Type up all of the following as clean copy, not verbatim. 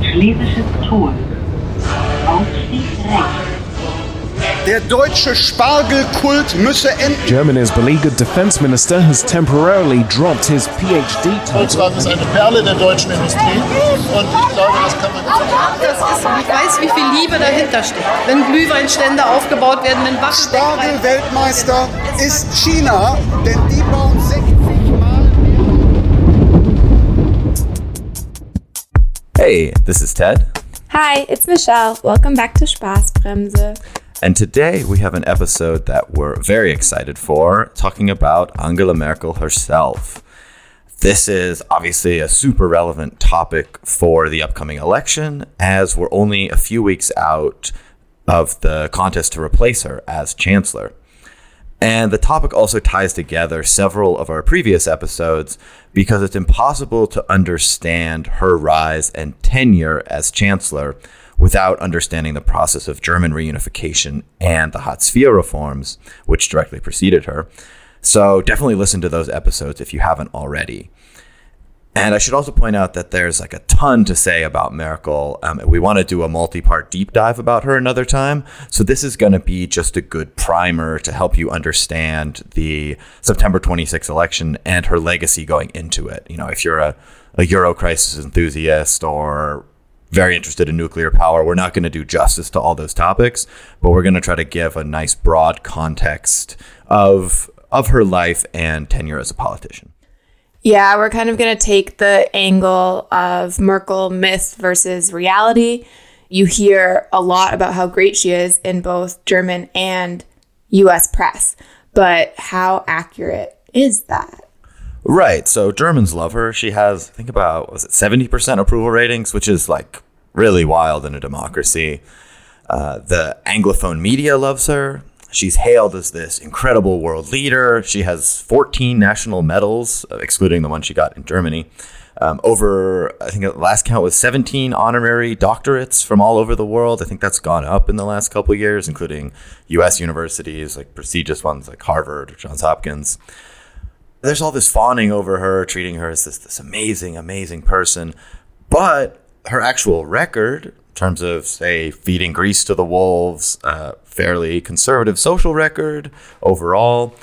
Schlesisches Tor. Aufstieg rechts. Der deutsche Spargelkult müsse enden. Germany's beleaguered defense minister has temporarily dropped his PhD title. Deutschland ist eine Perle der deutschen Industrie und ich glaube, das kann man nicht. Das ist, ich weiß, wie viel Liebe dahinter steckt. Wenn Glühweinstände aufgebaut werden, wenn Waffen. Spargel-Weltmeister ist China, denn die bauen 60 Mal mehr. Hey, this is Ted. Hi, it's Michelle. Welcome back to Spaßbremse. And today we have an episode that we're very excited for, talking about Angela Merkel herself. This is obviously a super relevant topic for the upcoming election, as we're only a few weeks out of the contest to replace her as chancellor. And the topic also ties together several of our previous episodes, because it's impossible to understand her rise and tenure as chancellor without understanding the process of German reunification and the Hartz IV reforms, which directly preceded her. So definitely listen to those episodes if you haven't already. And I should also point out that there's like a ton to say about Merkel. We want to do a multi-part deep dive about her another time. So this is going to be just a good primer to help you understand the September 26 election and her legacy going into it. You know, if you're a Euro crisis enthusiast or very interested in nuclear power, we're not going to do justice to all those topics, but we're going to try to give a nice broad context of her life and tenure as a politician. Yeah, we're kind of going to take the angle of Merkel myth versus reality. You hear a lot about how great she is in both German and U.S. press, but how accurate is that? Right. So Germans love her. She has, I think about, 70% approval ratings, which is like really wild in a democracy. The Anglophone media loves her. She's hailed as this incredible world leader. She has 14 national medals, excluding the one she got in Germany. Over, I think the last count was 17 honorary doctorates from all over the world. I think that's gone up in the last couple of years, including U.S. universities, like prestigious ones like Harvard or Johns Hopkins. There's all this fawning over her, treating her as this amazing, amazing person. But her actual record, in terms of, say, feeding Greece to the wolves, fairly conservative social record overall,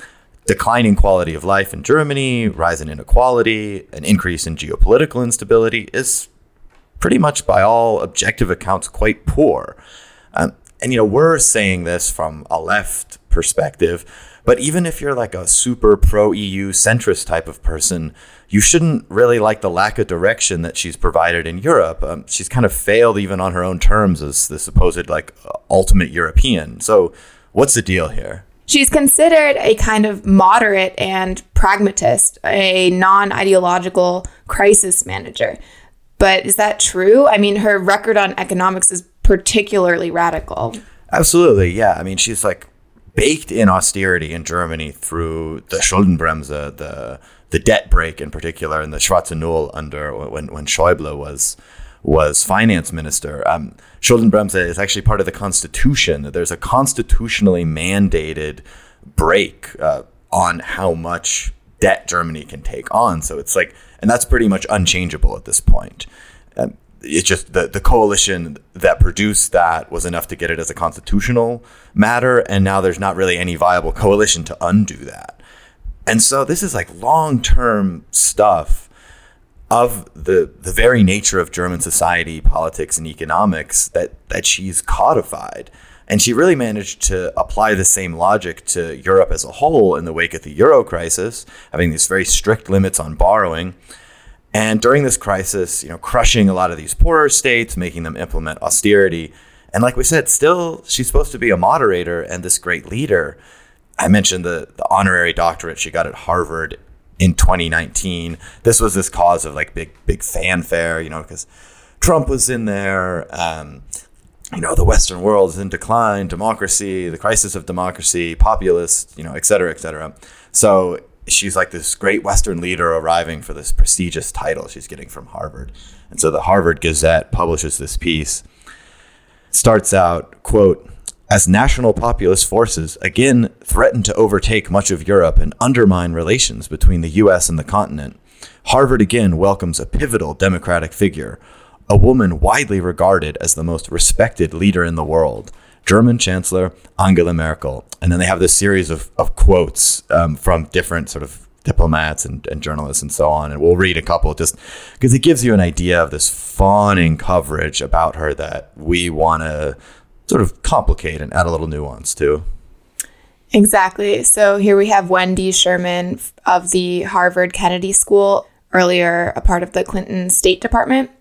declining quality of life in Germany, rise in inequality, an increase in geopolitical instability, is pretty much by all objective accounts quite poor. And, you know, we're saying this from a left perspective, but even if you're like a super pro-EU centrist type of person, you shouldn't really like the lack of direction that she's provided in Europe. She's kind of failed even on her own terms as the supposed like ultimate European. So what's the deal here? She's considered a kind of moderate and pragmatist, a non-ideological crisis manager. But is that true? I mean, her record on economics is particularly radical. Absolutely, yeah. I mean, she's like baked in austerity in Germany through the Schuldenbremse, the debt break in particular, and the Schwarze Null under when Schäuble was finance minister. Schuldenbremse is actually part of the constitution. There's a constitutionally mandated break on how much debt Germany can take on. So it's like, and that's pretty much unchangeable at this point. It's just the coalition that produced that was enough to get it as a constitutional matter. And now there's not really any viable coalition to undo that. And so this is like long-term stuff of the very nature of German society, politics, and economics that she's codified. And she really managed to apply the same logic to Europe as a whole in the wake of the Euro crisis, having these very strict limits on borrowing. And during this crisis, you know, crushing a lot of these poorer states, making them implement austerity. And like we said, still, she's supposed to be a moderator and this great leader. I mentioned the honorary doctorate she got at Harvard in 2019. This was this cause of like big fanfare, you know, because Trump was in there. You know, the Western world is in decline, democracy, the crisis of democracy, populists, you know, et cetera, et cetera. So she's like this great Western leader arriving for this prestigious title she's getting from Harvard. And so the Harvard Gazette publishes this piece. It starts out, quote, "As national populist forces again threaten to overtake much of Europe and undermine relations between the U.S. and the continent, Harvard again welcomes a pivotal Democratic figure, a woman widely regarded as the most respected leader in the world, German Chancellor Angela Merkel. And then they have this series of quotes from different sort of diplomats and journalists and so on. And we'll read a couple just because it gives you an idea of this fawning coverage about her that we want to sort of complicate and add a little nuance to. Exactly. So here we have Wendy Sherman of the Harvard Kennedy School, earlier a part of the Clinton State Department,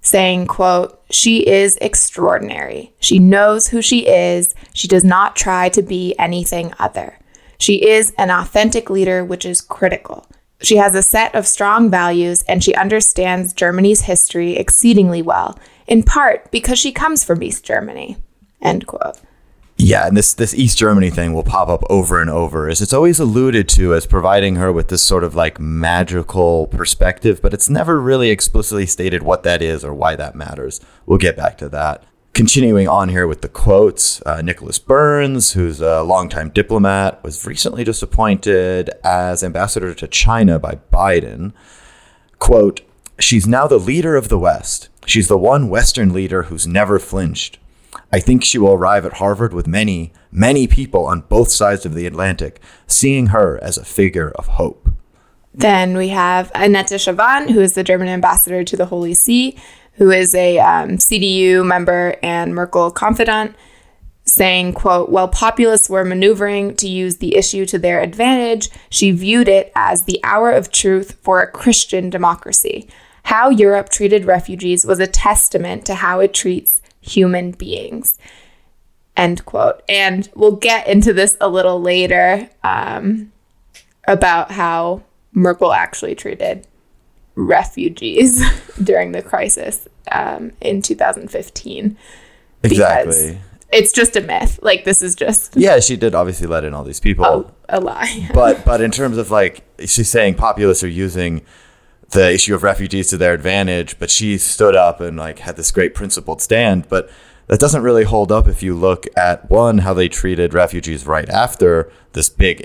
saying, quote, "She is extraordinary. She knows who she is. She does not try to be anything other. She is an authentic leader, which is critical. She has a set of strong values, and she understands Germany's history exceedingly well, in part because she comes from East Germany," end quote. Yeah, and this East Germany thing will pop up over and over. It's always alluded to as providing her with this sort of like magical perspective, but it's never really explicitly stated what that is or why that matters. We'll get back to that. Continuing on here with the quotes, Nicholas Burns, who's a longtime diplomat, was recently just appointed as ambassador to China by Biden. Quote, "She's now the leader of the West. She's the one Western leader who's never flinched. I think she will arrive at Harvard with many, many people on both sides of the Atlantic, seeing her as a figure of hope." Then we have Annette Schavan, who is the German ambassador to the Holy See, who is a CDU member and Merkel confidant, saying, quote, "While populists were maneuvering to use the issue to their advantage, she viewed it as the hour of truth for a Christian democracy. How Europe treated refugees was a testament to how it treats human beings," end quote. And we'll get into this a little later about how Merkel actually treated refugees during the crisis in 2015. Exactly. It's just a myth. Like, this is just... Yeah, she did obviously let in all these people. A lie. But in terms of, like, she's saying populists are using the issue of refugees to their advantage, but she stood up and, like, had this great principled stand. But that doesn't really hold up if you look at, one, how they treated refugees right after this big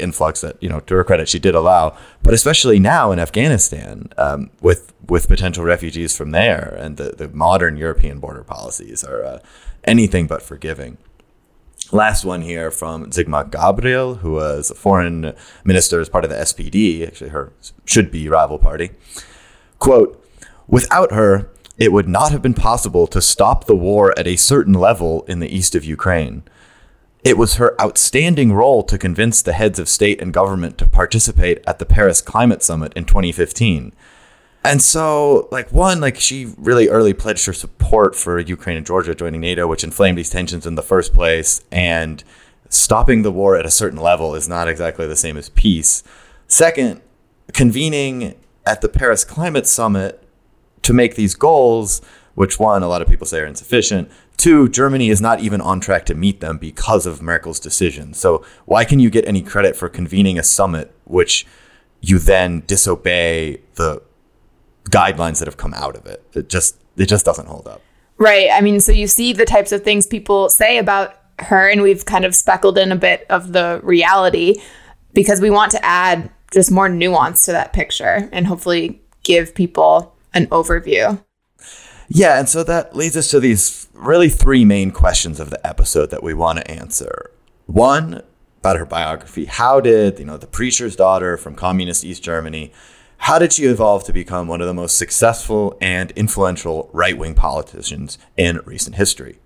influx that, you know, to her credit, she did allow, but especially now in Afghanistan with potential refugees from there. And the modern European border policies are anything but forgiving. Last one here from Sigmar Gabriel, who was a foreign minister as part of the SPD, actually her should-be rival party. Quote, "Without her, it would not have been possible to stop the war at a certain level in the east of Ukraine. It was her outstanding role to convince the heads of state and government to participate at the Paris Climate Summit in 2015. And so, like, one, like, she really early pledged her support for Ukraine and Georgia joining NATO, which inflamed these tensions in the first place. And stopping the war at a certain level is not exactly the same as peace. Second, convening at the Paris Climate Summit to make these goals, which, one, a lot of people say are insufficient. Two, Germany is not even on track to meet them because of Merkel's decision. So why can you get any credit for convening a summit which you then disobey the guidelines that have come out of it? It just doesn't hold up. Right. I mean, so you see the types of things people say about her, and we've kind of speckled in a bit of the reality because we want to add just more nuance to that picture and hopefully give people an overview. Yeah, and so that leads us to these really three main questions of the episode that we want to answer. One, about her biography. How did, you know, the preacher's daughter from communist East Germany, how did she evolve to become one of the most successful and influential right-wing politicians in recent history?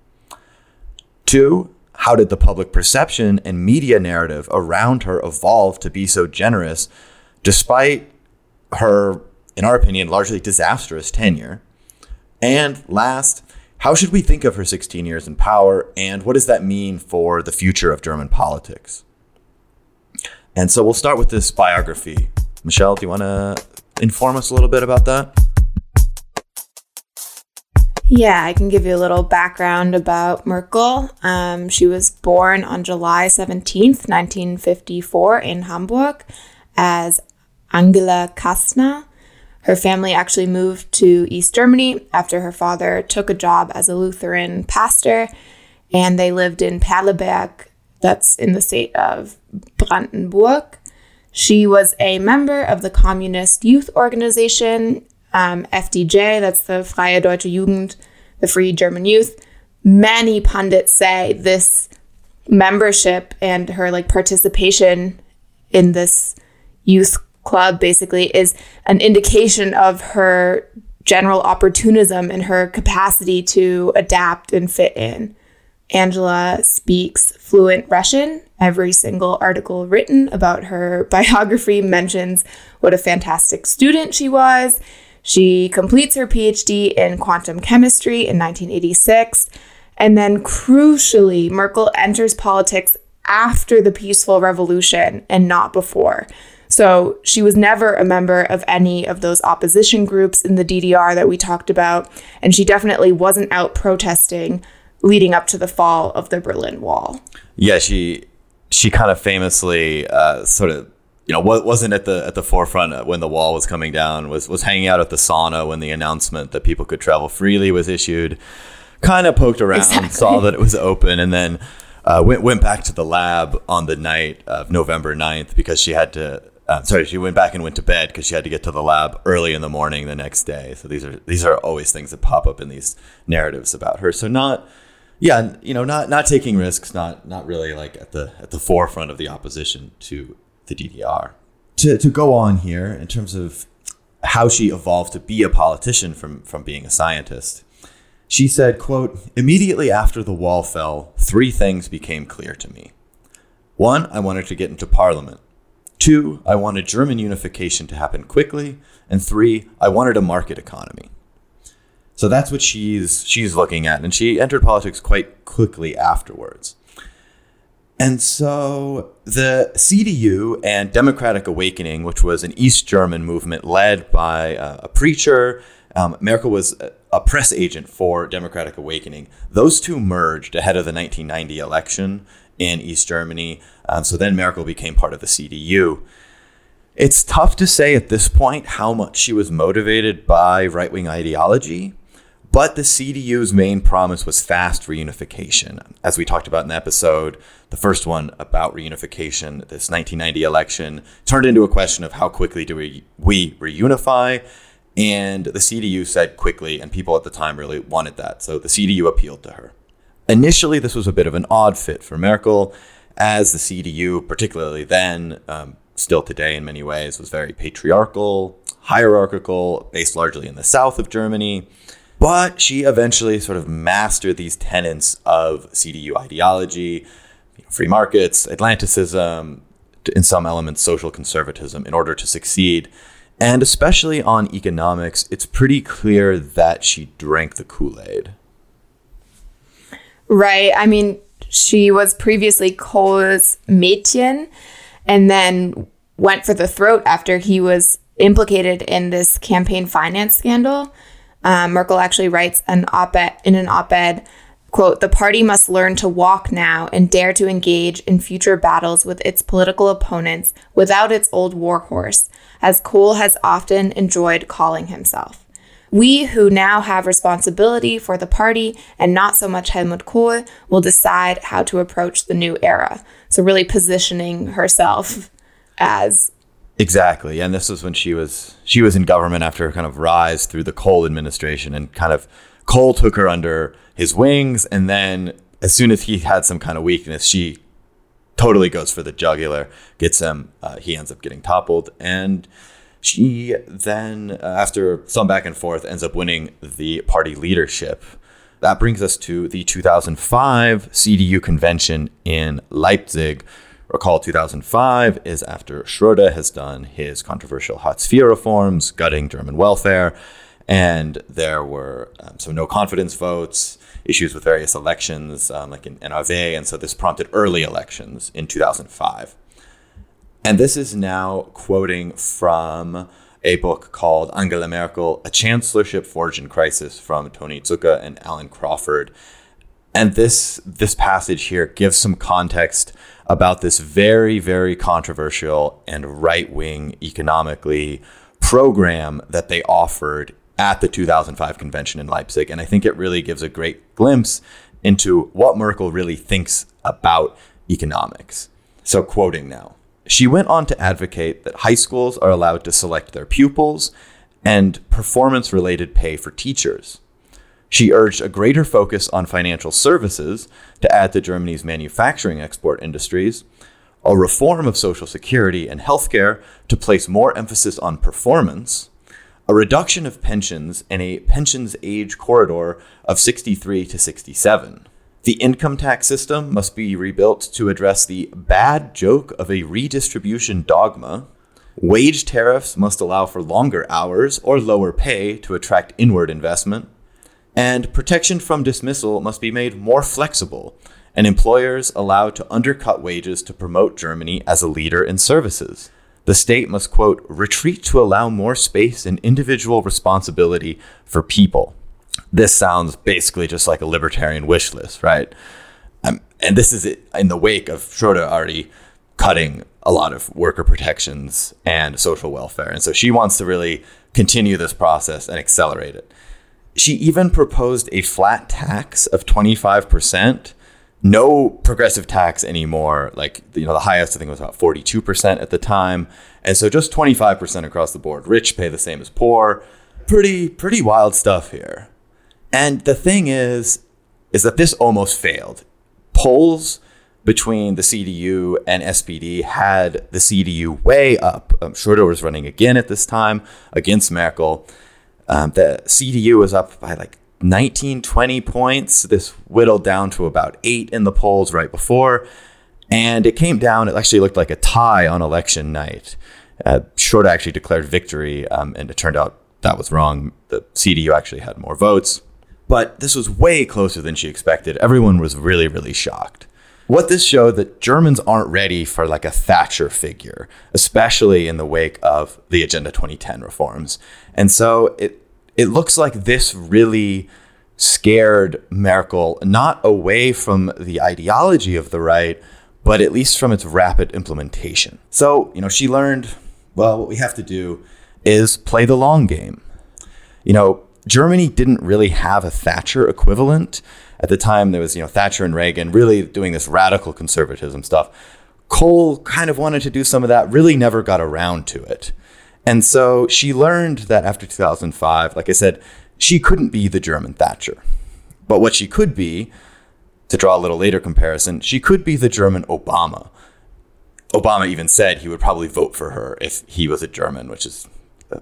Two, how did the public perception and media narrative around her evolve to be so generous despite her, in our opinion, largely disastrous tenure? And last, how should we think of her 16 years in power, and what does that mean for the future of German politics? And so we'll start with this biography. Michelle, do you want to inform us a little bit about that? Yeah, I can give you a little background about Merkel. She was born on July 17th, 1954 in Hamburg as Angela Kastner. Her family actually moved to East Germany after her father took a job as a Lutheran pastor, and they lived in Perleberg, that's in the state of Brandenburg. She was a member of the Communist Youth Organization, FDJ, that's the Freie Deutsche Jugend, the Free German Youth. Many pundits say this membership and her participation in this youth club basically is an indication of her general opportunism and her capacity to adapt and fit in. Angela speaks fluent Russian. Every single article written about her biography mentions what a fantastic student she was. She completes her PhD in quantum chemistry in 1986. And then crucially, Merkel enters politics after the Peaceful Revolution and not before. So she was never a member of any of those opposition groups in the DDR that we talked about. And she definitely wasn't out protesting leading up to the fall of the Berlin Wall. Yeah, she kind of famously wasn't at the forefront when the wall was coming down, was hanging out at the sauna when the announcement that people could travel freely was issued, kind of poked around, exactly. Saw that it was open, and then went back to the lab on the night of November 9th because she had to... she went back and went to bed because she had to get to the lab early in the morning the next day. So these are always things that pop up in these narratives about her. So not taking risks, not really at the forefront of the opposition to the DDR. To go on here in terms of how she evolved to be a politician from being a scientist, she said, quote, "Immediately after the wall fell, three things became clear to me. One, I wanted to get into parliament. Two, I wanted German unification to happen quickly. And three, I wanted a market economy." So that's what she's looking at. And she entered politics quite quickly afterwards. And so the CDU and Democratic Awakening, which was an East German movement led by a preacher, Merkel was a press agent for Democratic Awakening. Those two merged ahead of the 1990 election in East Germany. So then Merkel became part of the CDU. It's tough to say at this point how much she was motivated by right-wing ideology, but the CDU's main promise was fast reunification. As we talked about in the episode, the first one about reunification, this 1990 election turned into a question of how quickly do we reunify? And the CDU said quickly, and people at the time really wanted that. So the CDU appealed to her. Initially, this was a bit of an odd fit for Merkel, as the CDU, particularly then, still today in many ways, was very patriarchal, hierarchical, based largely in the south of Germany. But she eventually sort of mastered these tenets of CDU ideology, free markets, Atlanticism, in some elements, social conservatism, in order to succeed. And especially on economics, it's pretty clear that she drank the Kool-Aid. Right. I mean, she was previously Kohl's Mädchen and then went for the throat after he was implicated in this campaign finance scandal. Merkel actually writes an op-ed, quote, "The party must learn to walk now and dare to engage in future battles with its political opponents without its old war horse, as Kohl has often enjoyed calling himself. We who now have responsibility for the party and not so much Helmut Kohl will decide how to approach the new era." So really positioning herself as... Exactly. And this was when she was in government after her kind of rise through the Kohl administration, and kind of Kohl took her under his wings. And then as soon as he had some kind of weakness, she totally goes for the jugular, gets him. He ends up getting toppled, and she then, after some back and forth, ends up winning the party leadership. That brings us to the 2005 CDU convention in Leipzig. Recall 2005 is after Schröder has done his controversial Hartz IV reforms, gutting German welfare, and there were no confidence votes, issues with various elections, like in NRW, and so this prompted early elections in 2005. And this is now quoting from a book called Angela Merkel, A Chancellorship Forged in Crisis, from Tony Zucca and Alan Crawford. And this passage here gives some context about this very, very controversial and right-wing economically program that they offered at the 2005 convention in Leipzig. And I think it really gives a great glimpse into what Merkel really thinks about economics. So quoting now. She went on to advocate that high schools are allowed to select their pupils and performance-related pay for teachers. She urged a greater focus on financial services to add to Germany's manufacturing export industries, a reform of Social Security and healthcare to place more emphasis on performance, a reduction of pensions and a pensions age corridor of 63 to 67. The income tax system must be rebuilt to address the bad joke of a redistribution dogma. Wage tariffs must allow for longer hours or lower pay to attract inward investment. And protection from dismissal must be made more flexible, and employers allowed to undercut wages to promote Germany as a leader in services. The state must, quote, retreat to allow more space and individual responsibility for people. This sounds basically just like a libertarian wish list, right? And this is in the wake of Schröder already cutting a lot of worker protections and social welfare. And so she wants to really continue this process and accelerate it. She even proposed a flat tax of 25%. No progressive tax anymore. Like, you know, the highest I think was about 42% at the time. And so just 25% across the board. Rich pay the same as poor. Pretty wild stuff here. And the thing is that this almost failed. Polls between the CDU and SPD had the CDU way up. Schröder was running again at this time against Merkel. The CDU was up by like 19, 20 points. This whittled down to about 8 in the polls right before. And it came down, it actually looked like a tie on election night. Schröder actually declared victory, and it turned out that was wrong. The CDU actually had more votes. But this was way closer than she expected. Everyone was really, really shocked. What this showed that Germans aren't ready for like a Thatcher figure, especially in the wake of the Agenda 2010 reforms. And so it looks like this really scared Merkel, not away from the ideology of the right, but at least from its rapid implementation. So, you know, she learned, well, what we have to do is play the long game. You know, Germany didn't really have a Thatcher equivalent. At the time, there was, you know, Thatcher and Reagan really doing this radical conservatism stuff. Kohl kind of wanted to do some of that, really never got around to it. And so she learned that after 2005, like I said, she couldn't be the German Thatcher. But what she could be, to draw a little later comparison, she could be the German Obama. Obama even said he would probably vote for her if he was a German, which is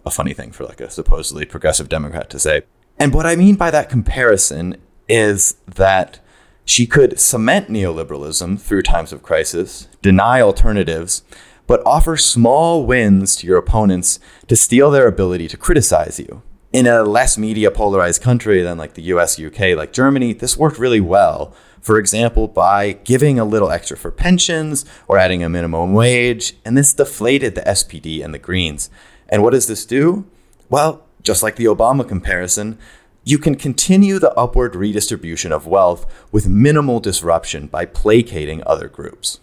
a funny thing for like a supposedly progressive Democrat to say. And what I mean by that comparison is that she could cement neoliberalism through times of crisis, deny alternatives, but offer small wins to your opponents to steal their ability to criticize you. In a less media polarized country than like the US, UK, like Germany, this worked really well. For example, by giving a little extra for pensions or adding a minimum wage, and this deflated the SPD and the Greens. And what does this do? Well, just like the Obama comparison, you can continue the upward redistribution of wealth with minimal disruption by placating other groups.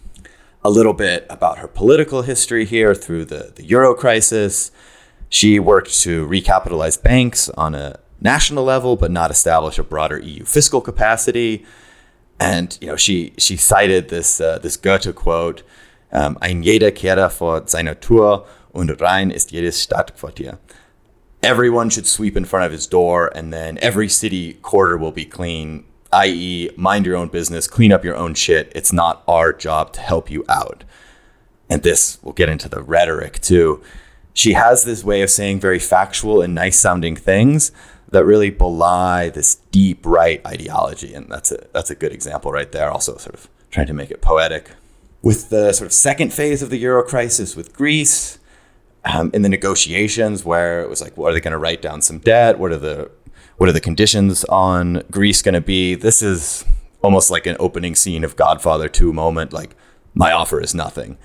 A little bit about her political history here through the Euro crisis. She worked to recapitalize banks on a national level, but not establish a broader EU fiscal capacity. And, you know, she cited this this Goethe quote, Ein jeder kehre vor seiner Tür und rein ist jedes Stadtquartier. Everyone should sweep in front of his door, and then every city quarter will be clean. i.e., mind your own business, clean up your own shit. It's not our job to help you out. And this, we'll get into the rhetoric too. She has this way of saying very factual and nice sounding things that really belie this deep right ideology. And that's a good example right there. Also sort of trying to make it poetic. With the sort of second phase of the Euro crisis with Greece, in the negotiations where it was like, well, are they going to write down some debt? What are the conditions on Greece going to be? This is almost like an opening scene of Godfather 2 moment, like, my offer is nothing.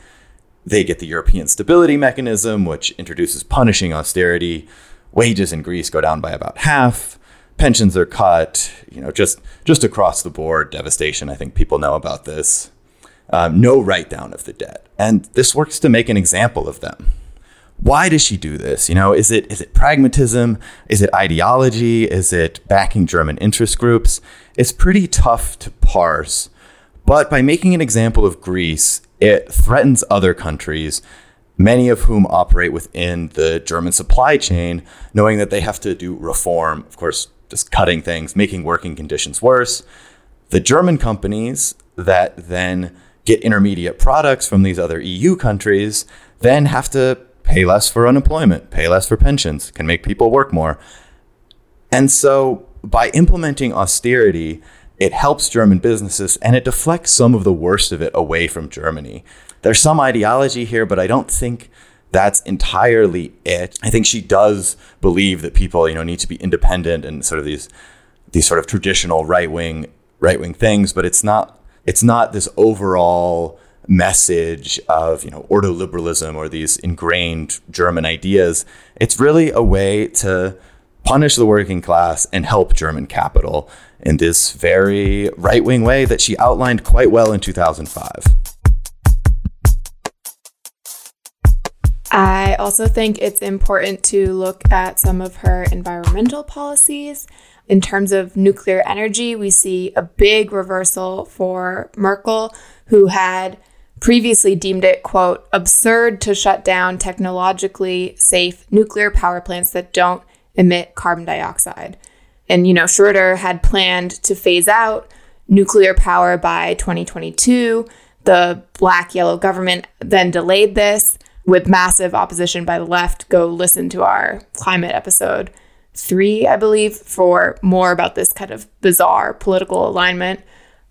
They get the European Stability Mechanism, which introduces punishing austerity. Wages in Greece go down by about half. Pensions are cut, you know, just across the board devastation. I think people know about this. No write-down of the debt. And this works to make an example of them. Why does she do this? You know, is it pragmatism? Is it ideology? Is it backing German interest groups? It's pretty tough to parse. But by making an example of Greece, It threatens other countries, many of whom operate within the German supply chain, knowing that they have to do reform, of course, just cutting things, making working conditions worse. The German companies that then get intermediate products from these other EU countries then have to pay less for unemployment, pay less for pensions, can make people work more. And so by implementing austerity, it helps German businesses and it deflects some of the worst of it away from Germany. There's some ideology here, but I don't think that's entirely it. I think she does believe that people, need to be independent and sort of these sort of traditional right-wing things, but it's not this overall message of, Ordo liberalism or these ingrained German ideas. It's really a way to punish the working class and help German capital in this very right-wing way that she outlined quite well in 2005. I also think it's important to look at some of her environmental policies. In terms of nuclear energy, we see a big reversal for Merkel, who had previously deemed it, quote, absurd to shut down technologically safe nuclear power plants that don't emit carbon dioxide. And, Schröder had planned to phase out nuclear power by 2022. The black-yellow government then delayed this with massive opposition by the left. Go listen to our climate episode 3, I believe, for more about this kind of bizarre political alignment.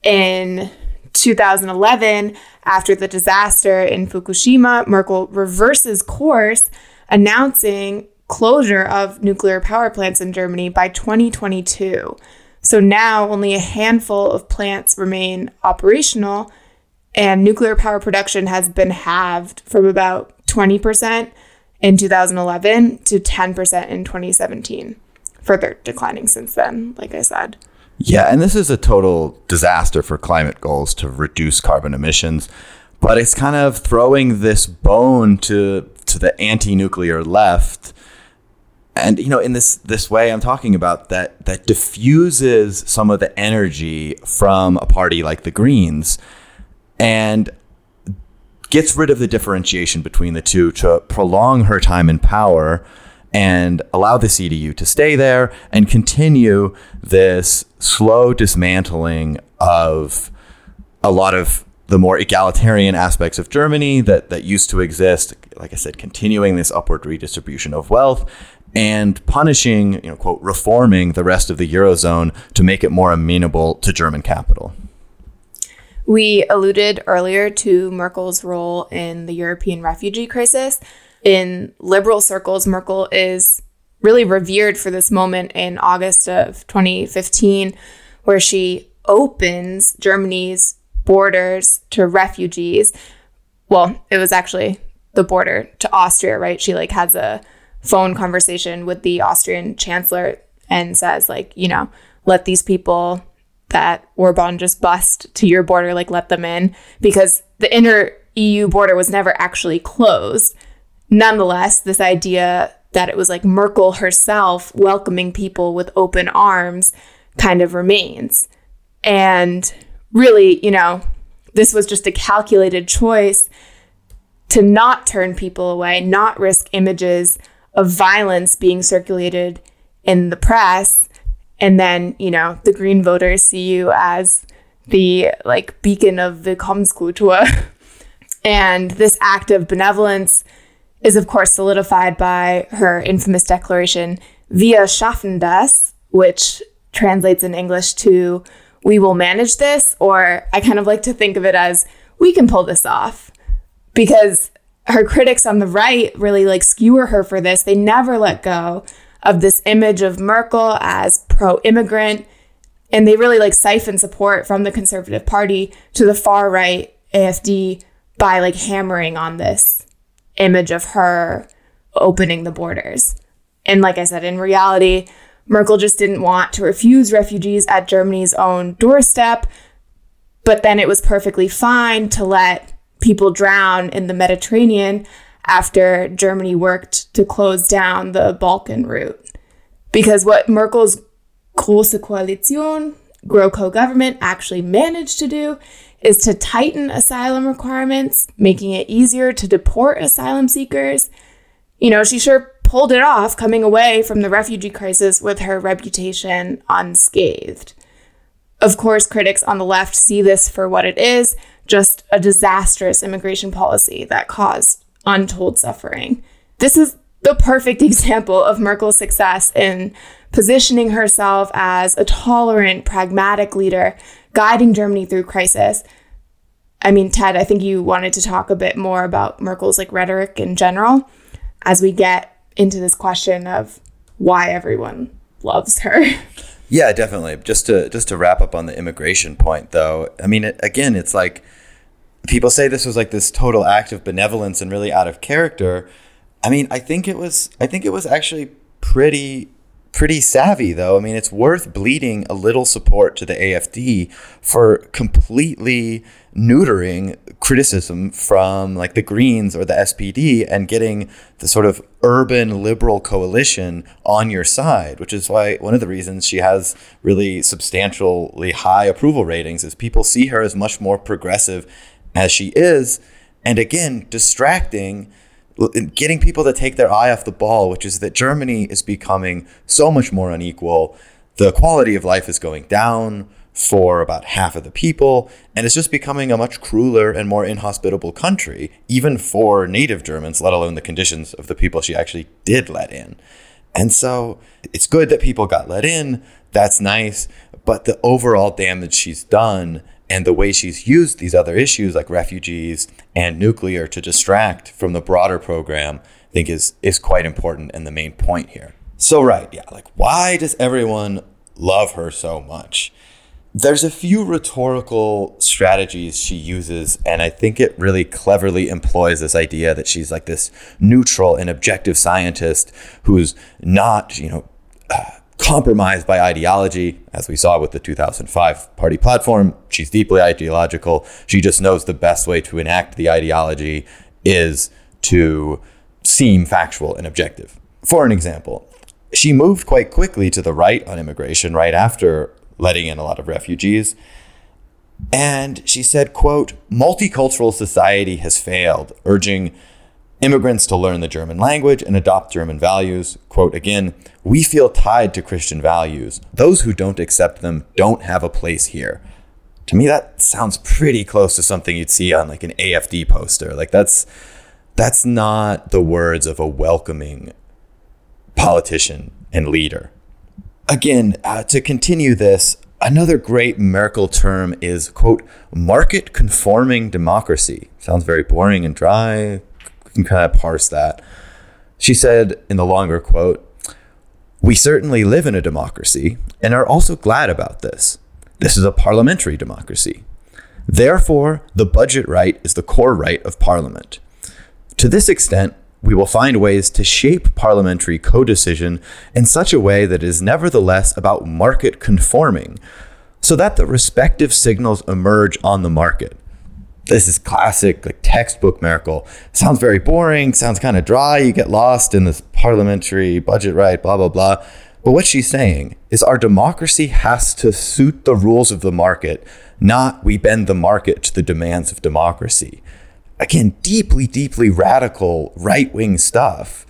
In 2011, after the disaster in Fukushima, Merkel reverses course, announcing closure of nuclear power plants in Germany by 2022. So now only a handful of plants remain operational, and nuclear power production has been halved from about 20% in 2011 to 10% in 2017, further declining since then, like I said. Yeah, and this is a total disaster for climate goals to reduce carbon emissions, but it's kind of throwing this bone to the anti-nuclear left. And, in this way I'm talking about that diffuses some of the energy from a party like the Greens and gets rid of the differentiation between the two to prolong her time in power and allow the CDU to stay there and continue this slow dismantling of a lot of the more egalitarian aspects of Germany that used to exist, like I said, continuing this upward redistribution of wealth and punishing, quote, reforming the rest of the Eurozone to make it more amenable to German capital. We alluded earlier to Merkel's role in the European refugee crisis. In liberal circles, Merkel is really revered for this moment in August of 2015, where she opens Germany's borders to refugees. Well, it was actually the border to Austria, right? She has a phone conversation with the Austrian chancellor and says, let these people that Orban just bust to your border, let them in, because the inner EU border was never actually closed. Nonetheless, this idea that it was Merkel herself welcoming people with open arms kind of remains. And really, this was just a calculated choice to not turn people away, not risk images of violence being circulated in the press. And then, the Green voters see you as the beacon of Willkommenskultur. And this act of benevolence is, of course, solidified by her infamous declaration, Wir schaffen das, which translates in English to, we will manage this, or I kind of like to think of it as, we can pull this off. Because her critics on the right really skewer her for this. They never let go of this image of Merkel as pro-immigrant, and they really siphon support from the Conservative Party to the far right AFD by hammering on this image of her opening the borders. And like I said, in reality, Merkel just didn't want to refuse refugees at Germany's own doorstep, but then it was perfectly fine to let people drown in the Mediterranean after Germany worked to close down the Balkan route. Because what Merkel's Große Koalition, Groko government, actually managed to do is to tighten asylum requirements, making it easier to deport asylum seekers. You know, she sure pulled it off, coming away from the refugee crisis with her reputation unscathed. Of course, critics on the left see this for what it is, just a disastrous immigration policy that caused untold suffering. This is the perfect example of Merkel's success in positioning herself as a tolerant, pragmatic leader, guiding Germany through crisis. I mean, Ted, I think you wanted to talk a bit more about Merkel's rhetoric in general as we get into this question of why everyone loves her. Yeah, definitely. Just to wrap up on the immigration point, though, I mean, again, it's like people say this was like this total act of benevolence and really out of character. I mean, I think it was actually pretty savvy, though. I mean, it's worth bleeding a little support to the AFD for completely neutering criticism from like the Greens or the SPD and getting the sort of urban liberal coalition on your side, which is why one of the reasons she has really substantially high approval ratings is people see her as much more progressive as she is. And again, distracting, getting people to take their eye off the ball, which is that Germany is becoming so much more unequal. The quality of life is going down for about half of the people, and it's just becoming a much crueler and more inhospitable country, even for native Germans, let alone the conditions of the people she actually did let in. And so it's good that people got let in. That's nice. But the overall damage she's done and the way she's used these other issues like refugees and nuclear to distract from the broader program, I think is quite important and the main point here. So right, yeah, like why does everyone love her so much? There's a few rhetorical strategies she uses, and I think it really cleverly employs this idea that she's like this neutral and objective scientist who's not, compromised by ideology, as we saw with the 2005 party platform. She's deeply ideological. She just knows the best way to enact the ideology is to seem factual and objective. For an example, she moved quite quickly to the right on immigration right after letting in a lot of refugees. And she said, quote, "Multicultural society has failed," urging immigrants to learn the German language and adopt German values. Quote again, "We feel tied to Christian values. Those who don't accept them don't have a place here." To me, that sounds pretty close to something you'd see on like an AFD poster. Like that's not the words of a welcoming politician and leader. Again, to continue this, another great Merkel term is, quote, "market conforming democracy." Sounds very boring and dry. Can kind of parse that. She said in the longer quote, "We certainly live in a democracy and are also glad about this. This is a parliamentary democracy. Therefore, the budget right is the core right of parliament. To this extent, we will find ways to shape parliamentary co-decision in such a way that is nevertheless about market conforming, so that the respective signals emerge on the market." This is classic, like textbook Merkel. Sounds very boring, sounds kind of dry. You get lost in this parliamentary budget right, blah, blah, blah. But what she's saying is our democracy has to suit the rules of the market, not we bend the market to the demands of democracy. Again, deeply, deeply radical right-wing stuff,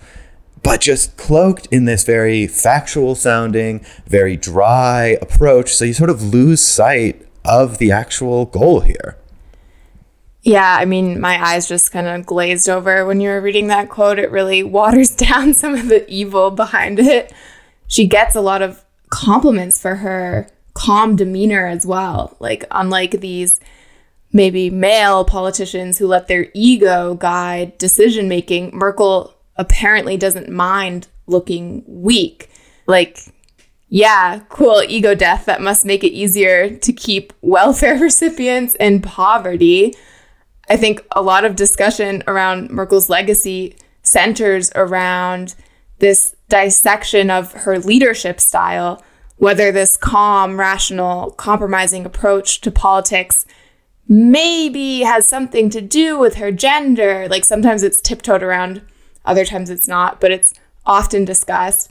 but just cloaked in this very factual sounding, very dry approach. So you sort of lose sight of the actual goal here. Yeah, I mean, my eyes just kind of glazed over when you were reading that quote. It really waters down some of the evil behind it. She gets a lot of compliments for her calm demeanor as well. Like, unlike these maybe male politicians who let their ego guide decision-making, Merkel apparently doesn't mind looking weak. Like, yeah, cool ego death that must make it easier to keep welfare recipients in poverty. I think a lot of discussion around Merkel's legacy centers around this dissection of her leadership style, whether this calm, rational, compromising approach to politics maybe has something to do with her gender. Like sometimes it's tiptoed around, other times it's not, but it's often discussed.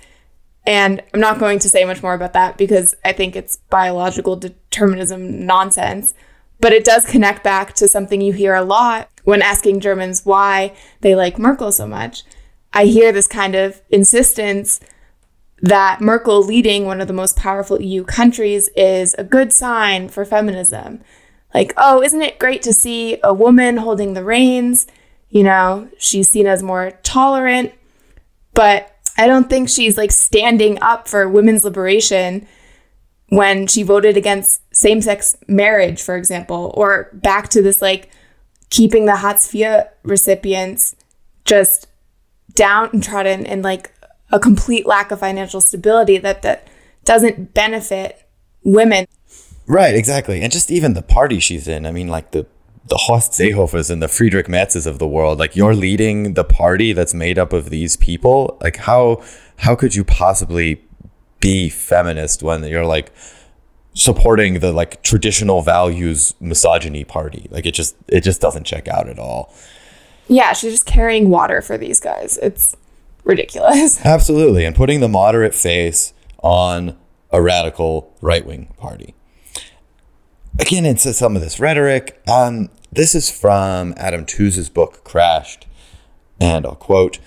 And I'm not going to say much more about that because I think it's biological determinism nonsense. But it does connect back to something you hear a lot when asking Germans why they like Merkel so much. I hear this kind of insistence that Merkel leading one of the most powerful EU countries is a good sign for feminism. Like, oh, isn't it great to see a woman holding the reins? You know, she's seen as more tolerant, but I don't think she's like standing up for women's liberation when she voted against same-sex marriage, for example, or back to this like keeping the Hartz IV recipients just downtrodden and like a complete lack of financial stability that doesn't benefit women. Right, exactly. And just even the party she's in. I mean, like the Horst Seehofers and the Friedrich Merzes of the world, like you're leading the party that's made up of these people. Like how could you possibly be feminist when you're like supporting the like traditional values misogyny party? Like it just doesn't check out at all. Yeah, she's just carrying water for these guys. It's ridiculous. Absolutely. And putting the moderate face on a radical right-wing party. Again, into some of this rhetoric. This is from Adam Tooze's book, Crashed, and I'll quote,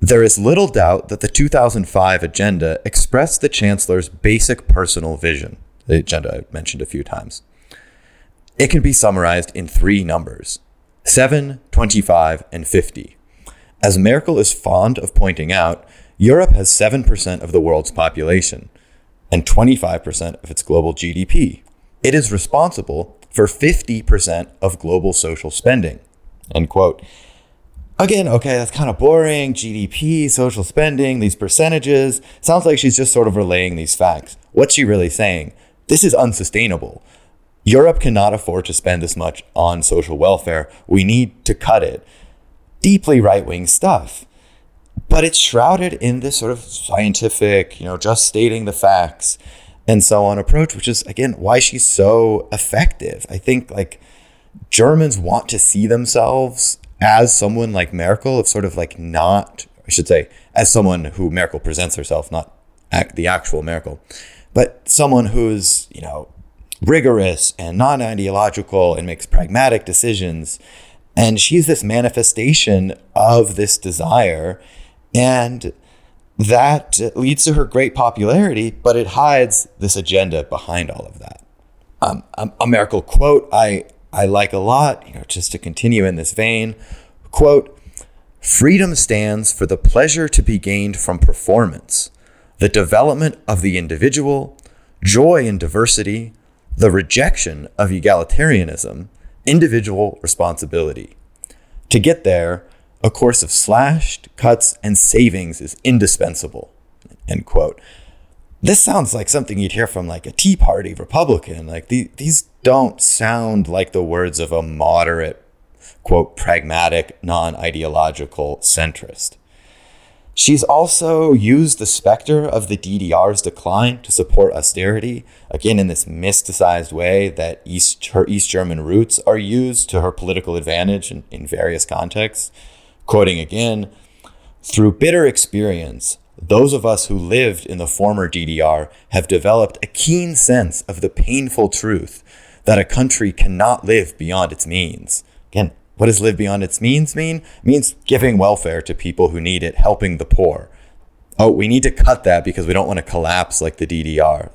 "There is little doubt that the 2005 agenda expressed the Chancellor's basic personal vision," the agenda I mentioned a few times. "It can be summarized in three numbers, 7, 25, and 50. As Merkel is fond of pointing out, Europe has 7% of the world's population and 25% of its global GDP. It is responsible for 50% of global social spending," end quote. Again, okay, that's kind of boring. GDP, social spending, these percentages. Sounds like she's just sort of relaying these facts. What's she really saying? This is unsustainable. Europe cannot afford to spend this much on social welfare. We need to cut it. Deeply right-wing stuff. But it's shrouded in this sort of scientific, just stating the facts and so on approach, which is, again, why she's so effective. I think, Germans want to see themselves as someone like Merkel, of sort of, as someone who Merkel presents herself, not the actual Merkel, but someone who's, rigorous and non-ideological and makes pragmatic decisions. And she's this manifestation of this desire, and that leads to her great popularity, but it hides this agenda behind all of that. A Merkel quote I like a lot, just to continue in this vein, quote, "Freedom stands for the pleasure to be gained from performance, the development of the individual, joy in diversity, the rejection of egalitarianism, individual responsibility. To get there, a course of slashed cuts and savings is indispensable," end quote. This sounds like something you'd hear from a Tea Party Republican. These don't sound like the words of a moderate, quote, pragmatic, non-ideological centrist. She's also used the specter of the DDR's decline to support austerity, again in this mysticized way that her East German roots are used to her political advantage in various contexts. Quoting again, "Through bitter experience, those of us who lived in the former DDR have developed a keen sense of the painful truth that a country cannot live beyond its means." Again, what does live beyond its means mean? It means giving welfare to people who need it, helping the poor. Oh, we need to cut that because we don't want to collapse like the DDR.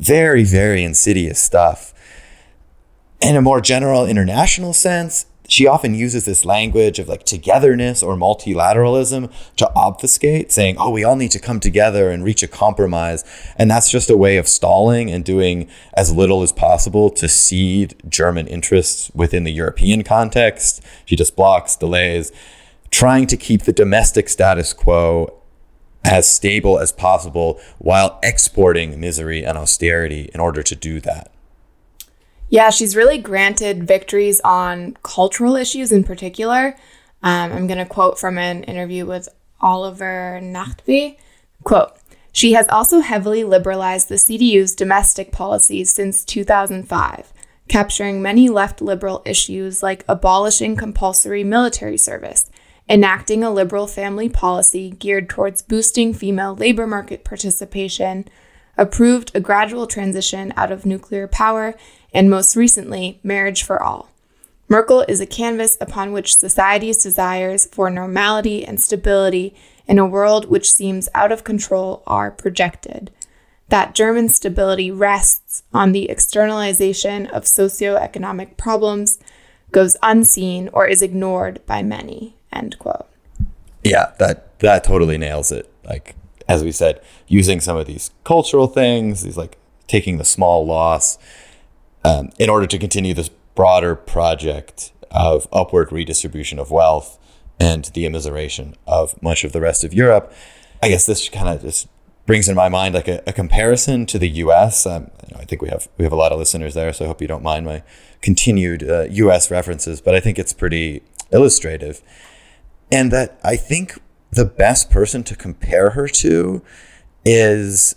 Very, very insidious stuff. In a more general international sense, she often uses this language of togetherness or multilateralism to obfuscate, saying, oh, we all need to come together and reach a compromise. And that's just a way of stalling and doing as little as possible to cede German interests within the European context. She just blocks, delays, trying to keep the domestic status quo as stable as possible while exporting misery and austerity in order to do that. Yeah, she's really granted victories on cultural issues in particular. I'm going to quote from an interview with Oliver Nachtwey. Quote, "She has also heavily liberalized the CDU's domestic policies since 2005, capturing many left liberal issues like abolishing compulsory military service, enacting a liberal family policy geared towards boosting female labor market participation, approved a gradual transition out of nuclear power, and most recently, marriage for all. Merkel is a canvas upon which society's desires for normality and stability in a world which seems out of control are projected. That German stability rests on the externalization of socioeconomic problems, goes unseen, or is ignored by many, end quote. Yeah, that totally nails it. Like, as we said, using some of these cultural things, these like taking the small loss in order to continue this broader project of upward redistribution of wealth and the immiseration of much of the rest of Europe. I guess this kind of just brings in my mind like a comparison to the U.S. I think we have a lot of listeners there, so I hope you don't mind my continued U.S. references, but I think it's pretty illustrative. And that I think the best person to compare her to is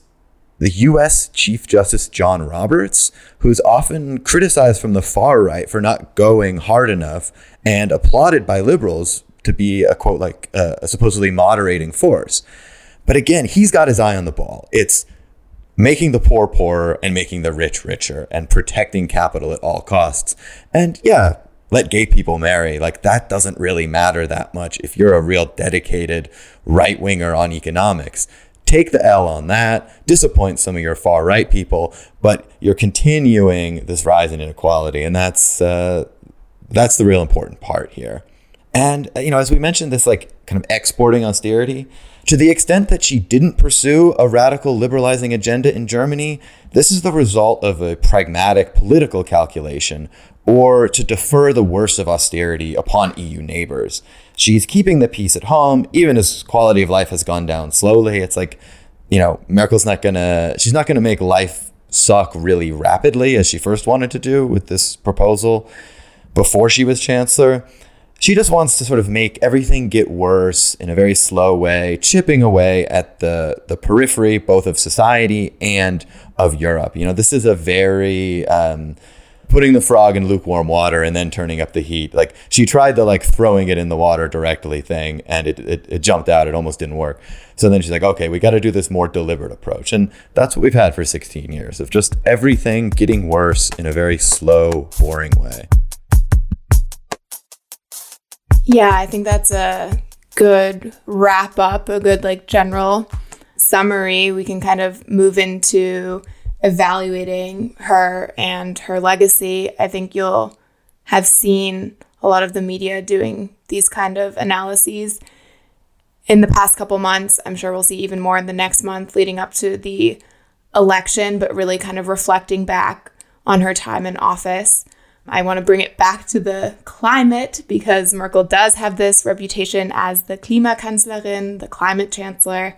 the U.S. Chief Justice John Roberts, who's often criticized from the far right for not going hard enough and applauded by liberals to be a, quote, like a supposedly moderating force. But again, he's got his eye on the ball. It's making the poor poorer and making the rich richer and protecting capital at all costs. And yeah, let gay people marry. Like, that doesn't really matter that much if you're a real dedicated right-winger on economics. Take the L on that, disappoint some of your far-right people, but you're continuing this rise in inequality, and that's the real important part here. And, you know, as we mentioned, this like kind of exporting austerity, to the extent that she didn't pursue a radical liberalizing agenda in Germany, this is the result of a pragmatic political calculation, or to defer the worst of austerity upon EU neighbors. She's keeping the peace at home, even as quality of life has gone down slowly. It's like, you know, Merkel's she's not gonna make life suck really rapidly, as she first wanted to do with this proposal before she was chancellor. She just wants to sort of make everything get worse in a very slow way, chipping away at the periphery, both of society and of Europe. You know, this is a very... putting the frog in lukewarm water and then turning up the heat. Like, she tried the like throwing it in the water directly thing, and it jumped out. It almost didn't work. So then she's like, okay, we got to do this more deliberate approach. And that's what we've had for 16 years of just everything getting worse in a very slow, boring way. Yeah, I think that's a good wrap up, a good like general summary. We can kind of move into evaluating her and her legacy. I think you'll have seen a lot of the media doing these kind of analyses in the past couple months. I'm sure we'll see even more in the next month leading up to the election, but really kind of reflecting back on her time in office. I want to bring it back to the climate, because Merkel does have this reputation as the Klimakanzlerin, the climate chancellor.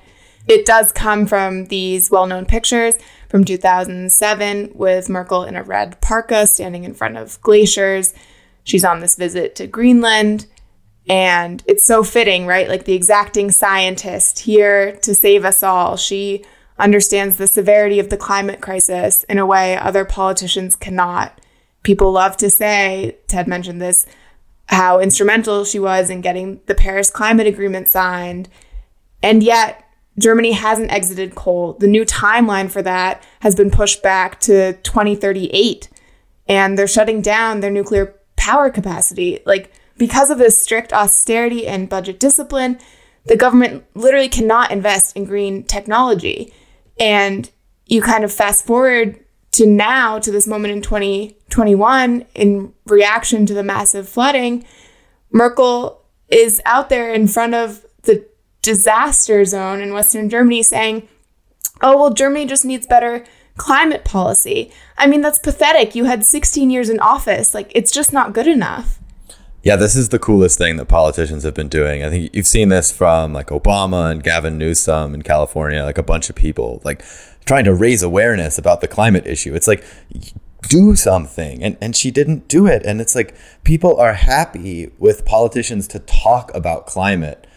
It does come from these well-known pictures from 2007 with Merkel in a red parka standing in front of glaciers. She's on this visit to Greenland, and it's so fitting, right? Like the exacting scientist here to save us all. She understands the severity of the climate crisis in a way other politicians cannot. People love to say, Ted mentioned this, how instrumental she was in getting the Paris Climate Agreement signed, and yet Germany hasn't exited coal. The new timeline for that has been pushed back to 2038, and they're shutting down their nuclear power capacity. Like, because of this strict austerity and budget discipline, the government literally cannot invest in green technology. And you kind of fast forward to now, to this moment in 2021, in reaction to the massive flooding, Merkel is out there in front of the disaster zone in Western Germany saying, oh, well, Germany just needs better climate policy. I mean, that's pathetic. You had 16 years in office. Like, it's just not good enough. Yeah, this is the coolest thing that politicians have been doing. I think you've seen this from like Obama and Gavin Newsom in California, like a bunch of people like trying to raise awareness about the climate issue. It's like, do something. And she didn't do it. And it's like, people are happy with politicians to talk about climate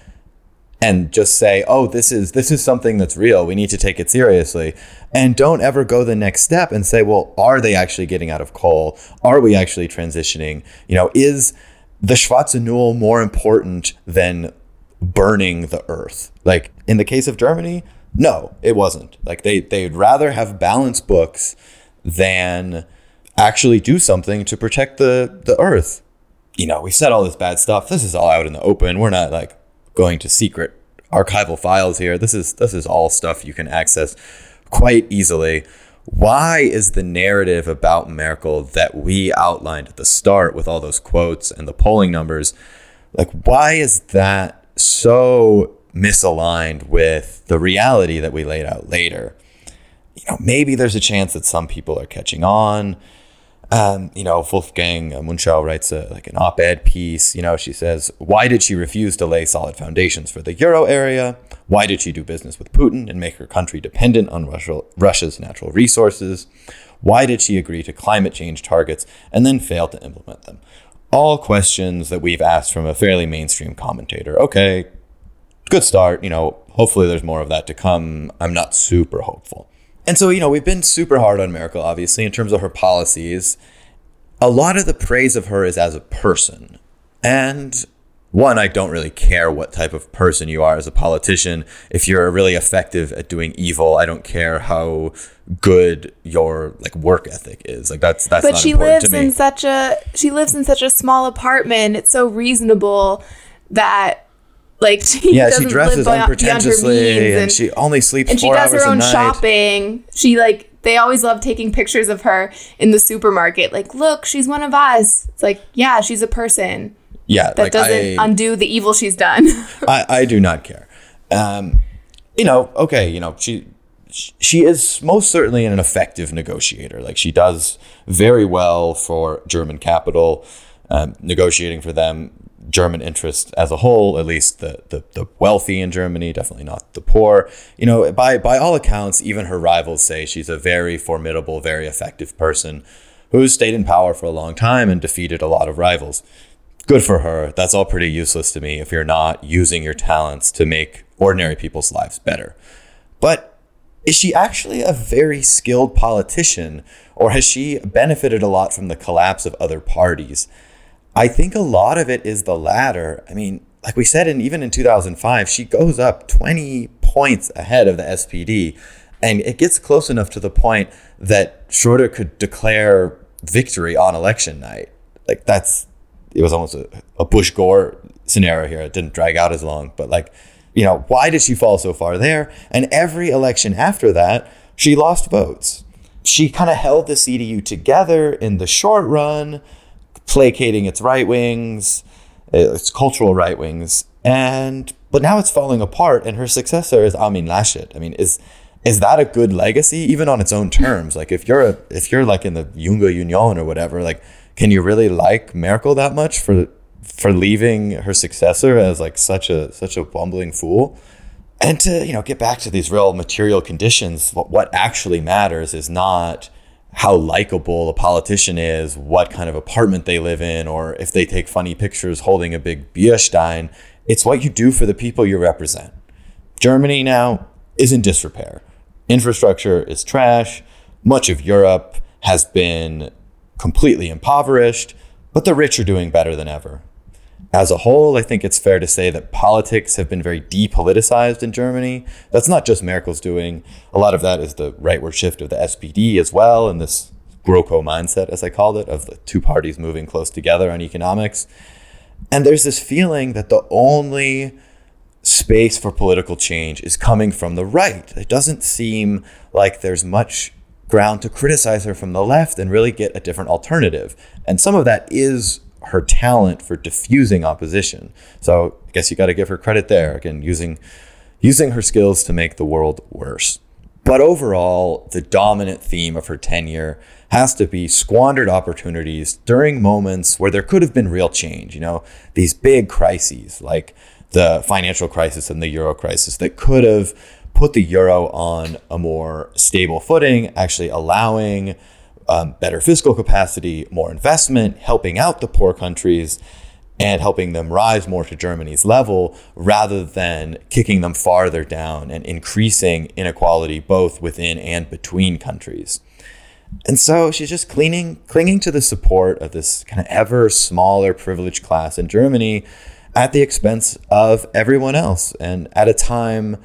and just say, oh, this is something that's real. We need to take it seriously. And don't ever go the next step and say, well, are they actually getting out of coal? Are we actually transitioning? You know, is the Schwarze Null more important than burning the earth? Like, in the case of Germany, No, it wasn't. Like they'd rather have balanced books than actually do something to protect the earth. You know, we said all this bad stuff. This is all out in the open. We're not like going to secret archival files here. This is all stuff you can access quite easily. Why is the narrative about Merkel that we outlined at the start with all those quotes and the polling numbers, like why is that so misaligned with the reality that we laid out later? You know, maybe there's a chance that some people are catching on. You know, Wolfgang Munchau writes an op-ed piece. You know, she says, why did she refuse to lay solid foundations for the euro area? Why did she do business with Putin and make her country dependent on Russia's natural resources? Why did she agree to climate change targets and then fail to implement them? All questions that we've asked from a fairly mainstream commentator. Okay, good start. You know, hopefully there's more of that to come. I'm not super hopeful. And so, you know, we've been super hard on Merkel, obviously, in terms of her policies. A lot of the praise of her is as a person. And one, I don't really care what type of person you are as a politician. If you're really effective at doing evil, I don't care how good your work ethic is. That's not important to me. But she lives in such a small apartment. It's so reasonable that she dresses unpretentiously, and she only sleeps 4 hours a night. And she does her own shopping. She they always love taking pictures of her in the supermarket. Like, look, she's one of us. It's like, yeah, she's a person. Yeah, that doesn't undo the evil she's done. I do not care. You know, okay, you know, she is most certainly an effective negotiator. Like, she does very well for German capital, negotiating for them. German interest as a whole, at least the wealthy in Germany, definitely not the poor. You know, by all accounts, even her rivals say she's a very formidable, very effective person who's stayed in power for a long time and defeated a lot of rivals. Good for her. That's all pretty useless to me if you're not using your talents to make ordinary people's lives better. But is she actually a very skilled politician, or has she benefited a lot from the collapse of other parties? I think a lot of it is the latter. I mean, like we said, even in 2005, she goes up 20 points ahead of the SPD, and it gets close enough to the point that Schröder could declare victory on election night. Like, it was almost a Bush-Gore scenario here. It didn't drag out as long, but you know, why did she fall so far there? And every election after that, she lost votes. She kind of held the CDU together in the short run, placating its right wings, its cultural right wings, but now it's falling apart, and her successor is Armin Laschet. I mean, is that a good legacy, even on its own terms? Like, if you're in the Junge Union or whatever, can you really like Merkel that much for leaving her successor as such a bumbling fool? And to get back to these real material conditions, what actually matters is not how likable a politician is, what kind of apartment they live in, or if they take funny pictures holding a big Bierstein. It's what you do for the people you represent. Germany now is in disrepair. Infrastructure is trash. Much of Europe has been completely impoverished, but the rich are doing better than ever. As a whole, I think it's fair to say that politics have been very depoliticized in Germany. That's not just Merkel's doing. A lot of that is the rightward shift of the SPD as well, and this Groko mindset, as I called it, of the two parties moving close together on economics. And there's this feeling that the only space for political change is coming from the right. It doesn't seem like there's much ground to criticize her from the left and really get a different alternative. And some of that is her talent for diffusing opposition. So I guess you got to give her credit there. Again, using her skills to make the world worse. But overall, the dominant theme of her tenure has to be squandered opportunities during moments where there could have been real change. You know, these big crises like the financial crisis and the euro crisis that could have put the euro on a more stable footing, actually allowing better fiscal capacity, more investment, helping out the poor countries and helping them rise more to Germany's level rather than kicking them farther down and increasing inequality both within and between countries. And so she's just clinging to the support of this kind of ever smaller privileged class in Germany at the expense of everyone else, and at a time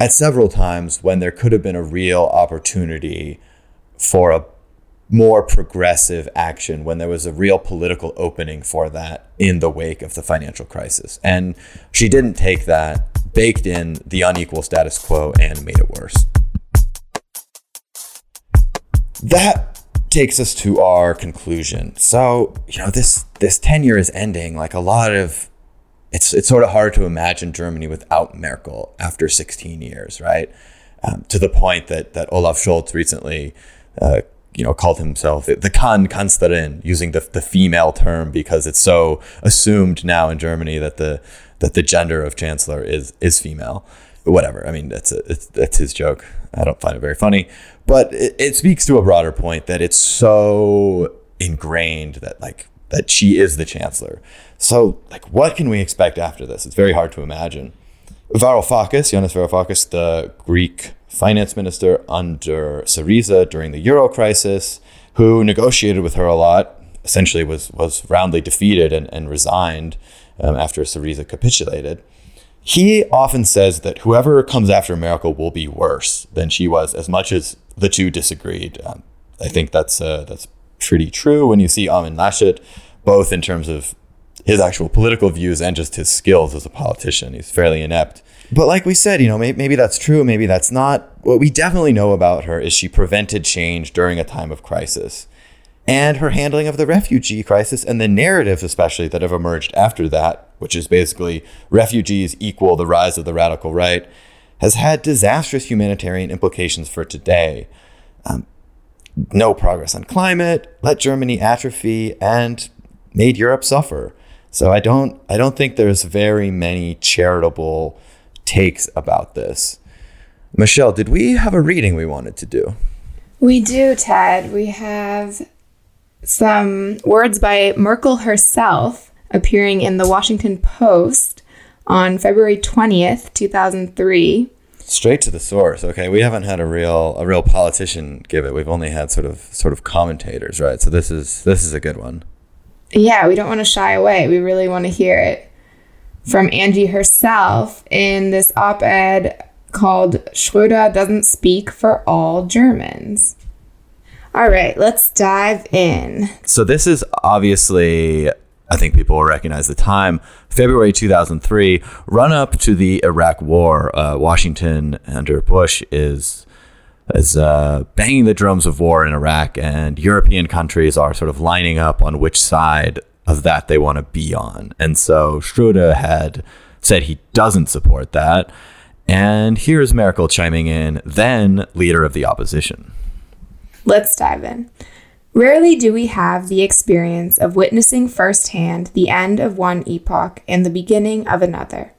at several times when there could have been a real opportunity for a more progressive action, when there was a real political opening for that in the wake of the financial crisis. And she didn't take that, baked in the unequal status quo, and made it worse. That takes us to our conclusion. So, you know, this tenure is ending. Like a lot of, it's sort of hard to imagine Germany without Merkel after 16 years, right? To the point that Olaf Scholz recently called himself the Kahn Kanzlerin, using the female term because it's so assumed now in Germany that the gender of chancellor is female. But whatever. I mean, that's his joke. I don't find it very funny, but it speaks to a broader point that it's so ingrained that she is the chancellor. So what can we expect after this? It's very hard to imagine. Yanis Varoufakis, the Greek finance minister under Syriza during the euro crisis, who negotiated with her a lot, essentially was roundly defeated and resigned after Syriza capitulated. He often says that whoever comes after Merkel will be worse than she was, as much as the two disagreed. I think that's pretty true when you see Armin Laschet, both in terms of his actual political views and just his skills as a politician. He's fairly inept. But like we said, maybe that's true, maybe that's not. What we definitely know about her is she prevented change during a time of crisis. And her handling of the refugee crisis and the narratives especially that have emerged after that, which is basically refugees equal the rise of the radical right, has had disastrous humanitarian implications for today. No progress on climate, let Germany atrophy, and made Europe suffer. So I don't think there's very many charitable takes about this. Michelle, did we have a reading we wanted to do? We do, Ted. We have some words by Merkel herself appearing in the Washington Post on February 20th, 2003. Straight to the source. Okay, we haven't had a real politician give it. We've only had sort of commentators, right? So this is a good one. Yeah, we don't want to shy away. We really want to hear it from Angie herself in this op-ed called Schröder Doesn't Speak for All Germans. All right, let's dive in. So this is obviously, I think people will recognize the time, February 2003, run up to the Iraq War. Washington under Bush is banging the drums of war in Iraq, and European countries are sort of lining up on which side of that they want to be on. And so Schröder had said he doesn't support that. And here's Merkel chiming in, then leader of the opposition. Let's dive in. Rarely do we have the experience of witnessing firsthand the end of one epoch and the beginning of another.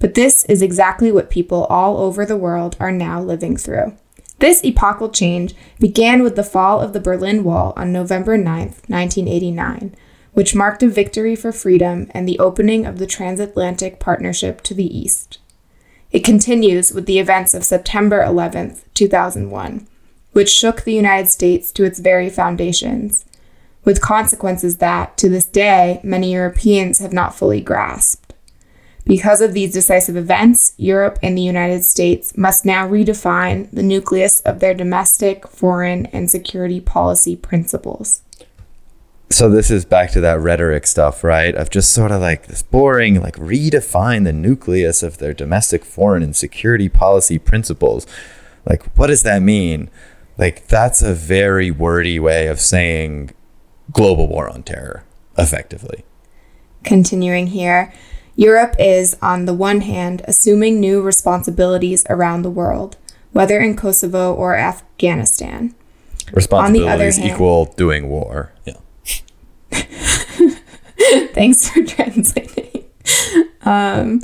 But this is exactly what people all over the world are now living through. This epochal change began with the fall of the Berlin Wall on November 9th, 1989, which marked a victory for freedom and the opening of the transatlantic partnership to the East. It continues with the events of September 11th, 2001, which shook the United States to its very foundations, with consequences that, to this day, many Europeans have not fully grasped. Because of these decisive events, Europe and the United States must now redefine the nucleus of their domestic, foreign, and security policy principles. So this is back to that rhetoric stuff, right? Of just sort of this boring, redefine the nucleus of their domestic, foreign, and security policy principles. What does that mean? That's a very wordy way of saying global war on terror, effectively. Continuing here. Europe is, on the one hand, assuming new responsibilities around the world, whether in Kosovo or Afghanistan. Responsibilities equal doing war. Yeah. Thanks for translating. On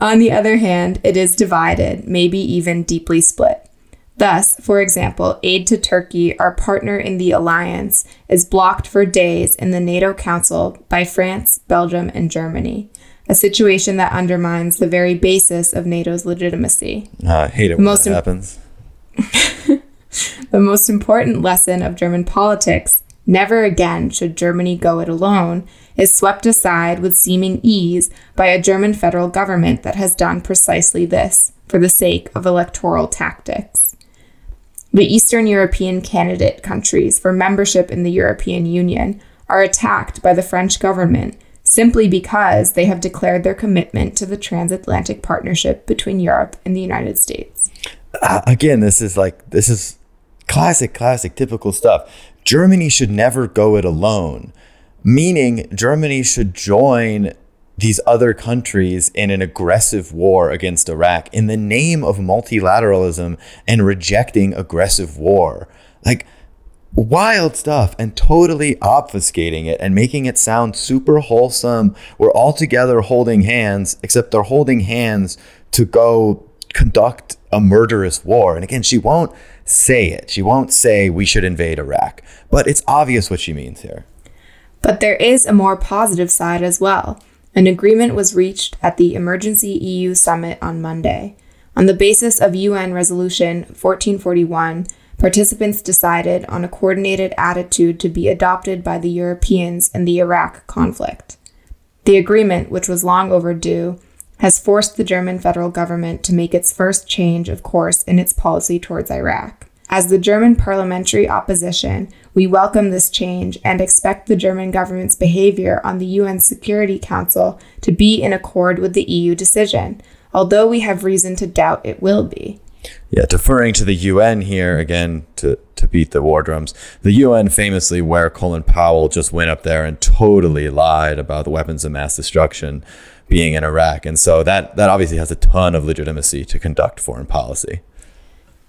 the other hand, it is divided, maybe even deeply split. Thus, for example, aid to Turkey, our partner in the alliance, is blocked for days in the NATO Council by France, Belgium, and Germany. A situation that undermines the very basis of NATO's legitimacy. I hate it when that happens. The most important lesson of German politics, never again should Germany go it alone, is swept aside with seeming ease by a German federal government that has done precisely this for the sake of electoral tactics. The Eastern European candidate countries for membership in the European Union are attacked by the French government simply because they have declared their commitment to the transatlantic partnership between Europe and the United States. Again, this is classic, typical stuff. Germany should never go it alone, meaning Germany should join these other countries in an aggressive war against Iraq in the name of multilateralism and rejecting aggressive war. Like, wild stuff, and totally obfuscating it and making it sound super wholesome. We're all together holding hands, except they're holding hands to go conduct a murderous war. And again, she won't say it. She won't say we should invade Iraq, but it's obvious what she means here. But there is a more positive side as well. An agreement was reached at the Emergency EU Summit on Monday. On the basis of UN Resolution 1441, participants decided on a coordinated attitude to be adopted by the Europeans in the Iraq conflict. The agreement, which was long overdue, has forced the German federal government to make its first change of course in its policy towards Iraq. As the German parliamentary opposition, we welcome this change and expect the German government's behavior on the UN Security Council to be in accord with the EU decision, although we have reason to doubt it will be. Yeah, deferring to the UN here, again, to beat the war drums. The UN famously, where Colin Powell just went up there and totally lied about the weapons of mass destruction being in Iraq. And so that obviously has a ton of legitimacy to conduct foreign policy.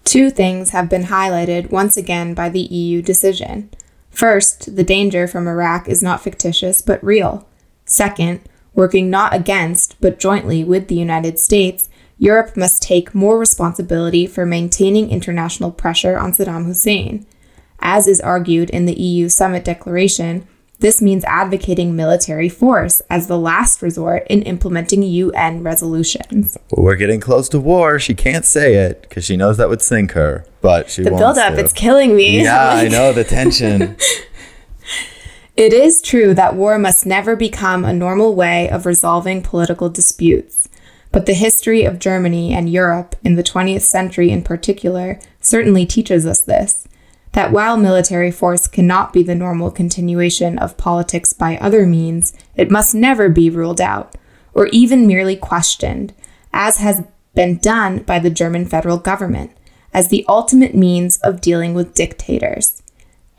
Two things have been highlighted once again by the EU decision. First, the danger from Iraq is not fictitious but real. Second, working not against but jointly with the United States, Europe must take more responsibility for maintaining international pressure on Saddam Hussein. As is argued in the EU summit declaration, this means advocating military force as the last resort in implementing UN resolutions. Well, we're getting close to war. She can't say it because she knows that would sink her, but she wants to. The buildup, it's killing me. Yeah, I know, the tension. It is true that war must never become a normal way of resolving political disputes. But the history of Germany and Europe in the 20th century in particular certainly teaches us this. That while military force cannot be the normal continuation of politics by other means, it must never be ruled out, or even merely questioned, as has been done by the German federal government, as the ultimate means of dealing with dictators.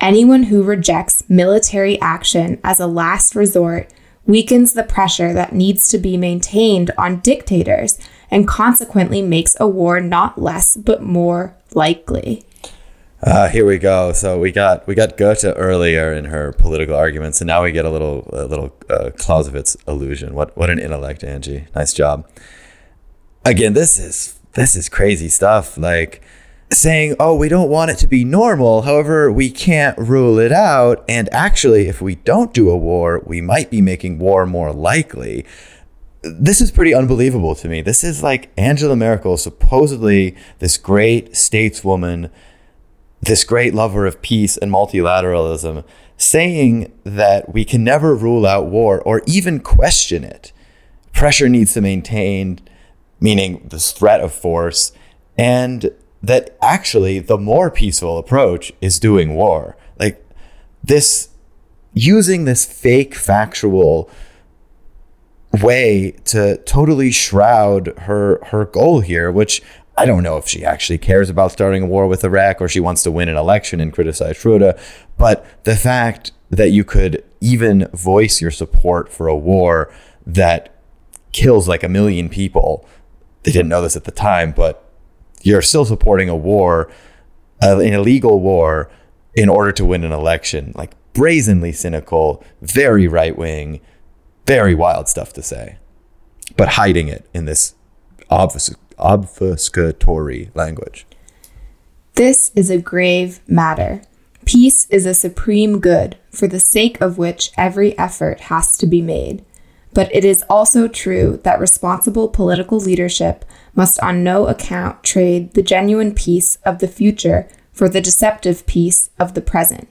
Anyone who rejects military action as a last resort weakens the pressure that needs to be maintained on dictators, and consequently makes a war not less but more likely. Here we go. So we got Goethe earlier in her political arguments, and now we get a little Clausewitz allusion. What an intellect, Angie. Nice job. Again, this is crazy stuff. Like saying, "Oh, we don't want it to be normal. However, we can't rule it out. And actually, if we don't do a war, we might be making war more likely." This is pretty unbelievable to me. This is like Angela Merkel, supposedly this great stateswoman, this great lover of peace and multilateralism, saying that we can never rule out war or even question it. Pressure needs to be maintained, meaning this threat of force, and that actually the more peaceful approach is doing war. Like this, using this fake factual way to totally shroud her goal here, which I don't know if she actually cares about starting a war with Iraq or she wants to win an election and criticize Schröder, but the fact that you could even voice your support for a war that kills like 1 million people, they didn't know this at the time, but you're still supporting a war, an illegal war, in order to win an election. Like brazenly cynical, very right-wing, very wild stuff to say, but hiding it in this obfuscatory language. This is a grave matter. Peace is a supreme good for the sake of which every effort has to be made. But it is also true that responsible political leadership must on no account trade the genuine peace of the future for the deceptive peace of the present.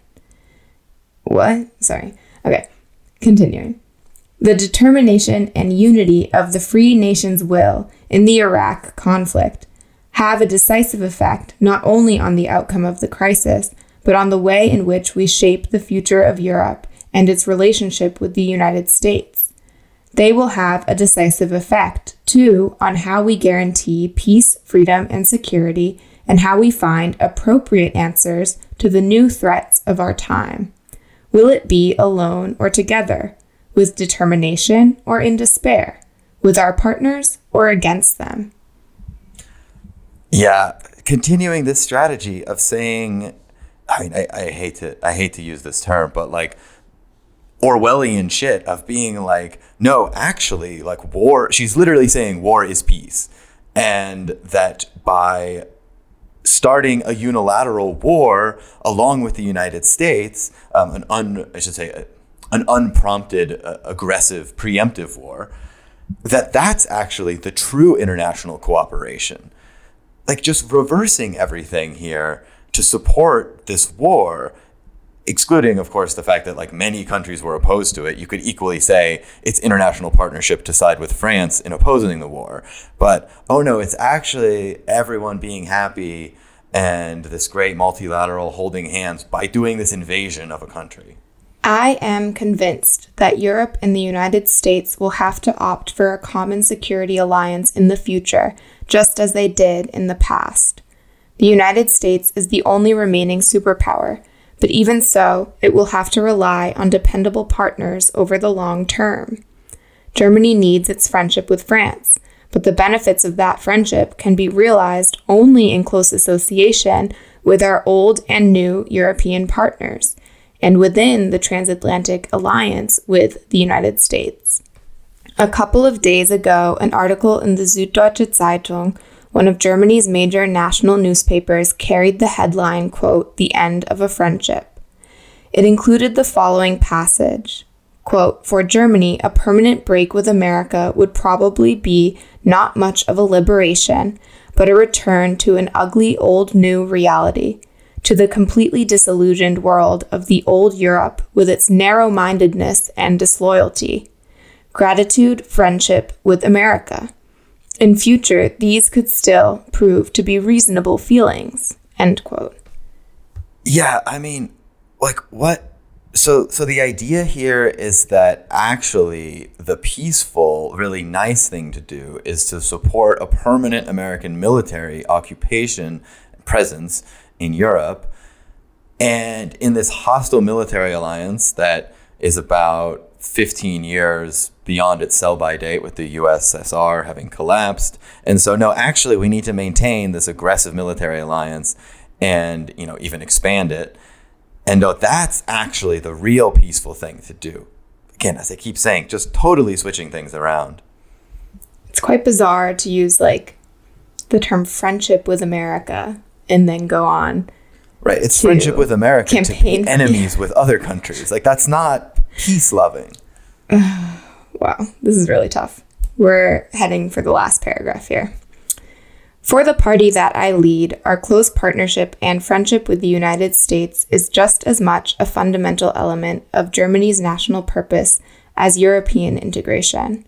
What? Sorry. Okay, continuing. the determination and unity of the free nation's will in the Iraq conflict have a decisive effect not only on the outcome of the crisis, but on the way in which we shape the future of Europe and its relationship with the United States. They will have a decisive effect, too, on how we guarantee peace, freedom, and security, and how we find appropriate answers to the new threats of our time. Will it be alone or together, with determination or in despair, with our partners or against them? Yeah, continuing this strategy of saying, I hate to use this term, but like Orwellian shit of being like, no, actually, like war, she's literally saying war is peace. And that by starting a unilateral war along with the United States, an unprompted, aggressive, preemptive war, that's actually the true international cooperation. Like just reversing everything here to support this war, excluding, of course, the fact that like many countries were opposed to it. You could equally say it's international partnership to side with France in opposing the war. But, oh no, it's actually everyone being happy and this great multilateral holding hands by doing this invasion of a country. I am convinced that Europe and the United States will have to opt for a common security alliance in the future, just as they did in the past. The United States is the only remaining superpower, but even so, it will have to rely on dependable partners over the long term. Germany needs its friendship with France, but the benefits of that friendship can be realized only in close association with our old and new European partners, and within the transatlantic alliance with the United States. A couple of days ago, an article in the Süddeutsche Zeitung, one of Germany's major national newspapers, carried the headline, quote, "The End of a Friendship." It included the following passage, quote, "For Germany, a permanent break with America would probably be not much of a liberation, but a return to an ugly old-new reality, to the completely disillusioned world of the old Europe with its narrow-mindedness and disloyalty. Gratitude, friendship with America. In future, these could still prove to be reasonable feelings," end quote. Yeah, I mean, like what? So the idea here is that actually the peaceful, really nice thing to do is to support a permanent American military occupation presence in Europe, and in this hostile military alliance that is about 15 years beyond its sell-by date with the USSR having collapsed. And so, no, actually, we need to maintain this aggressive military alliance and, you know, even expand it. And that's actually the real peaceful thing to do. Again, as I keep saying, just totally switching things around. It's quite bizarre to use, like, the term friendship with America and then go on. Right, it's friendship with America campaign. To be enemies with other countries. Like, that's not peace-loving. Wow, this is really tough. We're heading for the last paragraph here. "For the party that I lead, our close partnership and friendship with the United States is just as much a fundamental element of Germany's national purpose as European integration.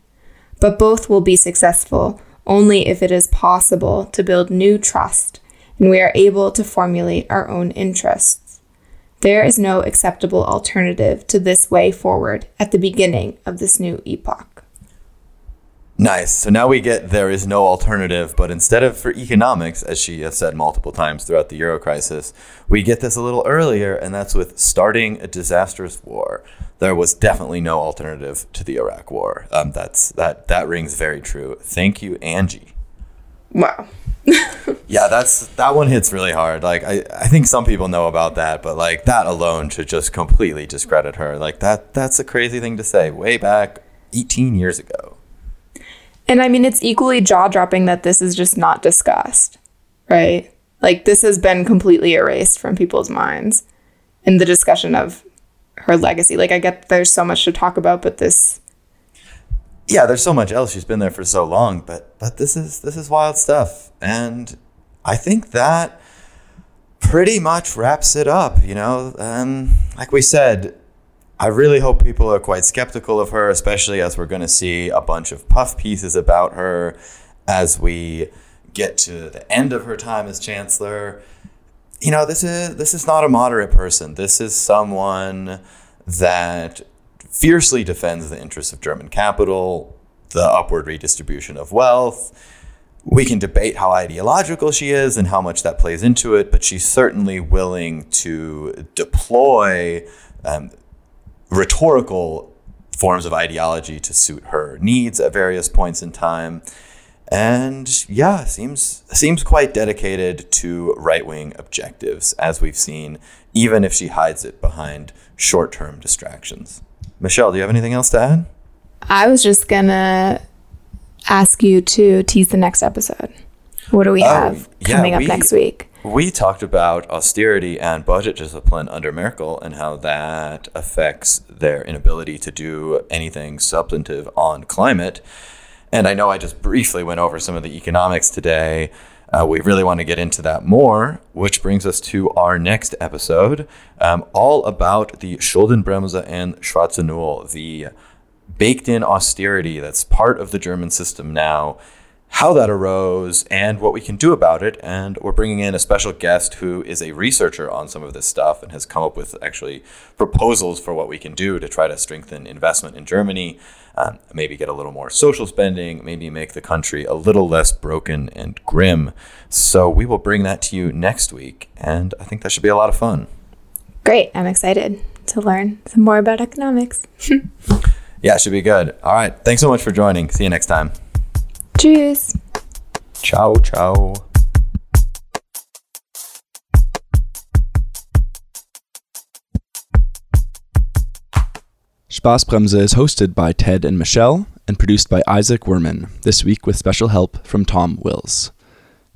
But both will be successful only if it is possible to build new trust and we are able to formulate our own interests. There is no acceptable alternative to this way forward at the beginning of this new epoch." Nice. So now we get there is no alternative, but instead of for economics, as she has said multiple times throughout the Euro crisis, we get this a little earlier, and that's with starting a disastrous war. There was definitely no alternative to the Iraq war. That rings very true. Thank you, Angie. Wow. Yeah, that one hits really hard. Like, I think some people know about that, but like that alone should just completely discredit her. Like that's a crazy thing to say way back 18 years ago. And I mean, it's equally jaw-dropping that this is just not discussed, right? Like this has been completely erased from people's minds in the discussion of her legacy. Like I get there's so much to talk about, but this... Yeah, there's so much else. She's been there for so long, but this is wild stuff. And I think that pretty much wraps it up, you know? Like we said, I really hope people are quite skeptical of her, especially as we're going to see a bunch of puff pieces about her as we get to the end of her time as chancellor. You know, this is not a moderate person. This is someone that fiercely defends the interests of German capital, the upward redistribution of wealth. We can debate how ideological she is and how much that plays into it, but she's certainly willing to deploy rhetorical forms of ideology to suit her needs at various points in time. And yeah, seems quite dedicated to right-wing objectives, as we've seen, even if she hides it behind short-term distractions. Michelle, do you have anything else to add? I was just going to ask you to tease the next episode. What do we have coming up next week? We talked about austerity and budget discipline under Merkel and how that affects their inability to do anything substantive on climate. And I know I just briefly went over some of the economics today. We really want to get into that more, which brings us to our next episode, all about the Schuldenbremse and Schwarze Null, the baked-in austerity that's part of the German system now, how that arose, and what we can do about it. And we're bringing in a special guest who is a researcher on some of this stuff and has come up with actually proposals for what we can do to try to strengthen investment in Germany. Maybe get a little more social spending, maybe make the country a little less broken and grim. So we will bring that to you next week, and I think that should be a lot of fun. Great. I'm excited to learn some more about economics. Yeah, it should be good. All right. Thanks so much for joining. See you next time. Tschüss. Ciao, ciao. Spaßbremse is hosted by Ted and Michelle and produced by Isaac Werman, this week with special help from Tom Wills.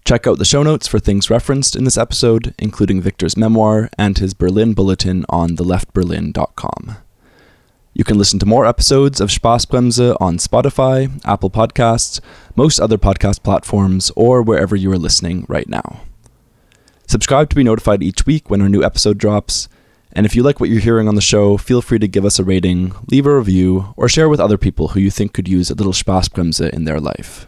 Check out the show notes for things referenced in this episode, including Victor's memoir and his Berlin bulletin on theleftberlin.com. You can listen to more episodes of Spaßbremse on Spotify, Apple Podcasts, most other podcast platforms, or wherever you are listening right now. Subscribe to be notified each week when our new episode drops. And if you like what you're hearing on the show, feel free to give us a rating, leave a review, or share with other people who you think could use a little Spaßbremse in their life.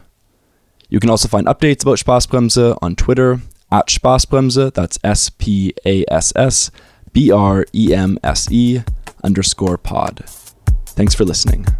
You can also find updates about Spaßbremse on Twitter, @Spaßbremse, that's SPASSBREMSE_pod. Thanks for listening.